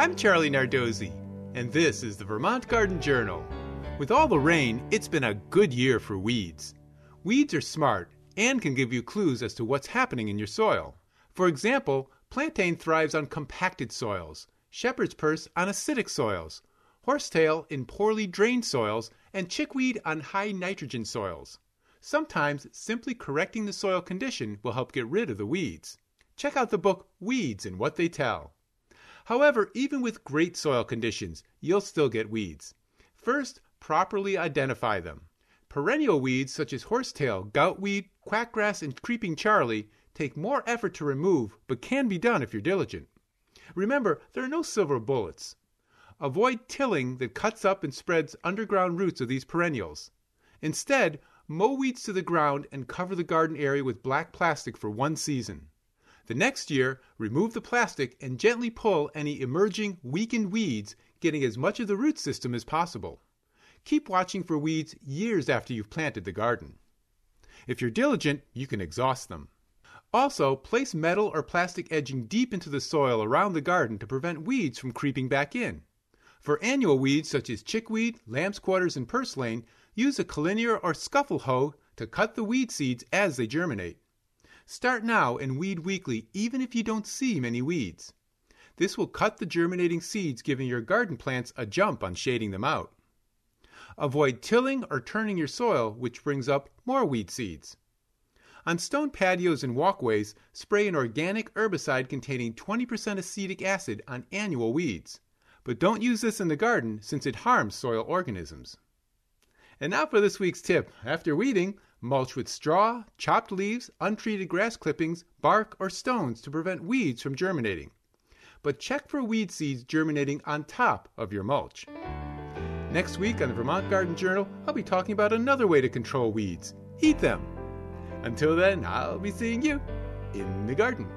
I'm Charlie Nardozzi, and this is the Vermont Garden Journal. With all the rain, it's been a good year for weeds. Weeds are smart and can give you clues as to what's happening in your soil. For example, plantain thrives on compacted soils, shepherd's purse on acidic soils, horsetail in poorly drained soils, and chickweed on high nitrogen soils. Sometimes simply correcting the soil condition will help get rid of the weeds. Check out the book Weeds and What They Tell. However, even with great soil conditions, you'll still get weeds. First, properly identify them. Perennial weeds such as horsetail, goutweed, quackgrass, and creeping Charlie take more effort to remove, but can be done if you're diligent. Remember, there are no silver bullets. Avoid tilling that cuts up and spreads underground roots of these perennials. Instead, mow weeds to the ground and cover the garden area with black plastic for one season. The next year, remove the plastic and gently pull any emerging, weakened weeds, getting as much of the root system as possible. Keep watching for weeds years after you've planted the garden. If you're diligent, you can exhaust them. Also, place metal or plastic edging deep into the soil around the garden to prevent weeds from creeping back in. For annual weeds such as chickweed, lamb's quarters, and purslane, use a collinear or scuffle hoe to cut the weed seeds as they germinate. Start now and weed weekly, even if you don't see many weeds. This will cut the germinating seeds, giving your garden plants a jump on shading them out. Avoid tilling or turning your soil, which brings up more weed seeds. On stone patios and walkways, spray an organic herbicide containing 20% acetic acid on annual weeds. But don't use this in the garden since it harms soil organisms. And now for this week's tip. After weeding, mulch with straw, chopped leaves, untreated grass clippings, bark, or stones to prevent weeds from germinating. But check for weed seeds germinating on top of your mulch. Next week on the Vermont Garden Journal, I'll be talking about another way to control weeds: eat them. Until then, I'll be seeing you in the garden.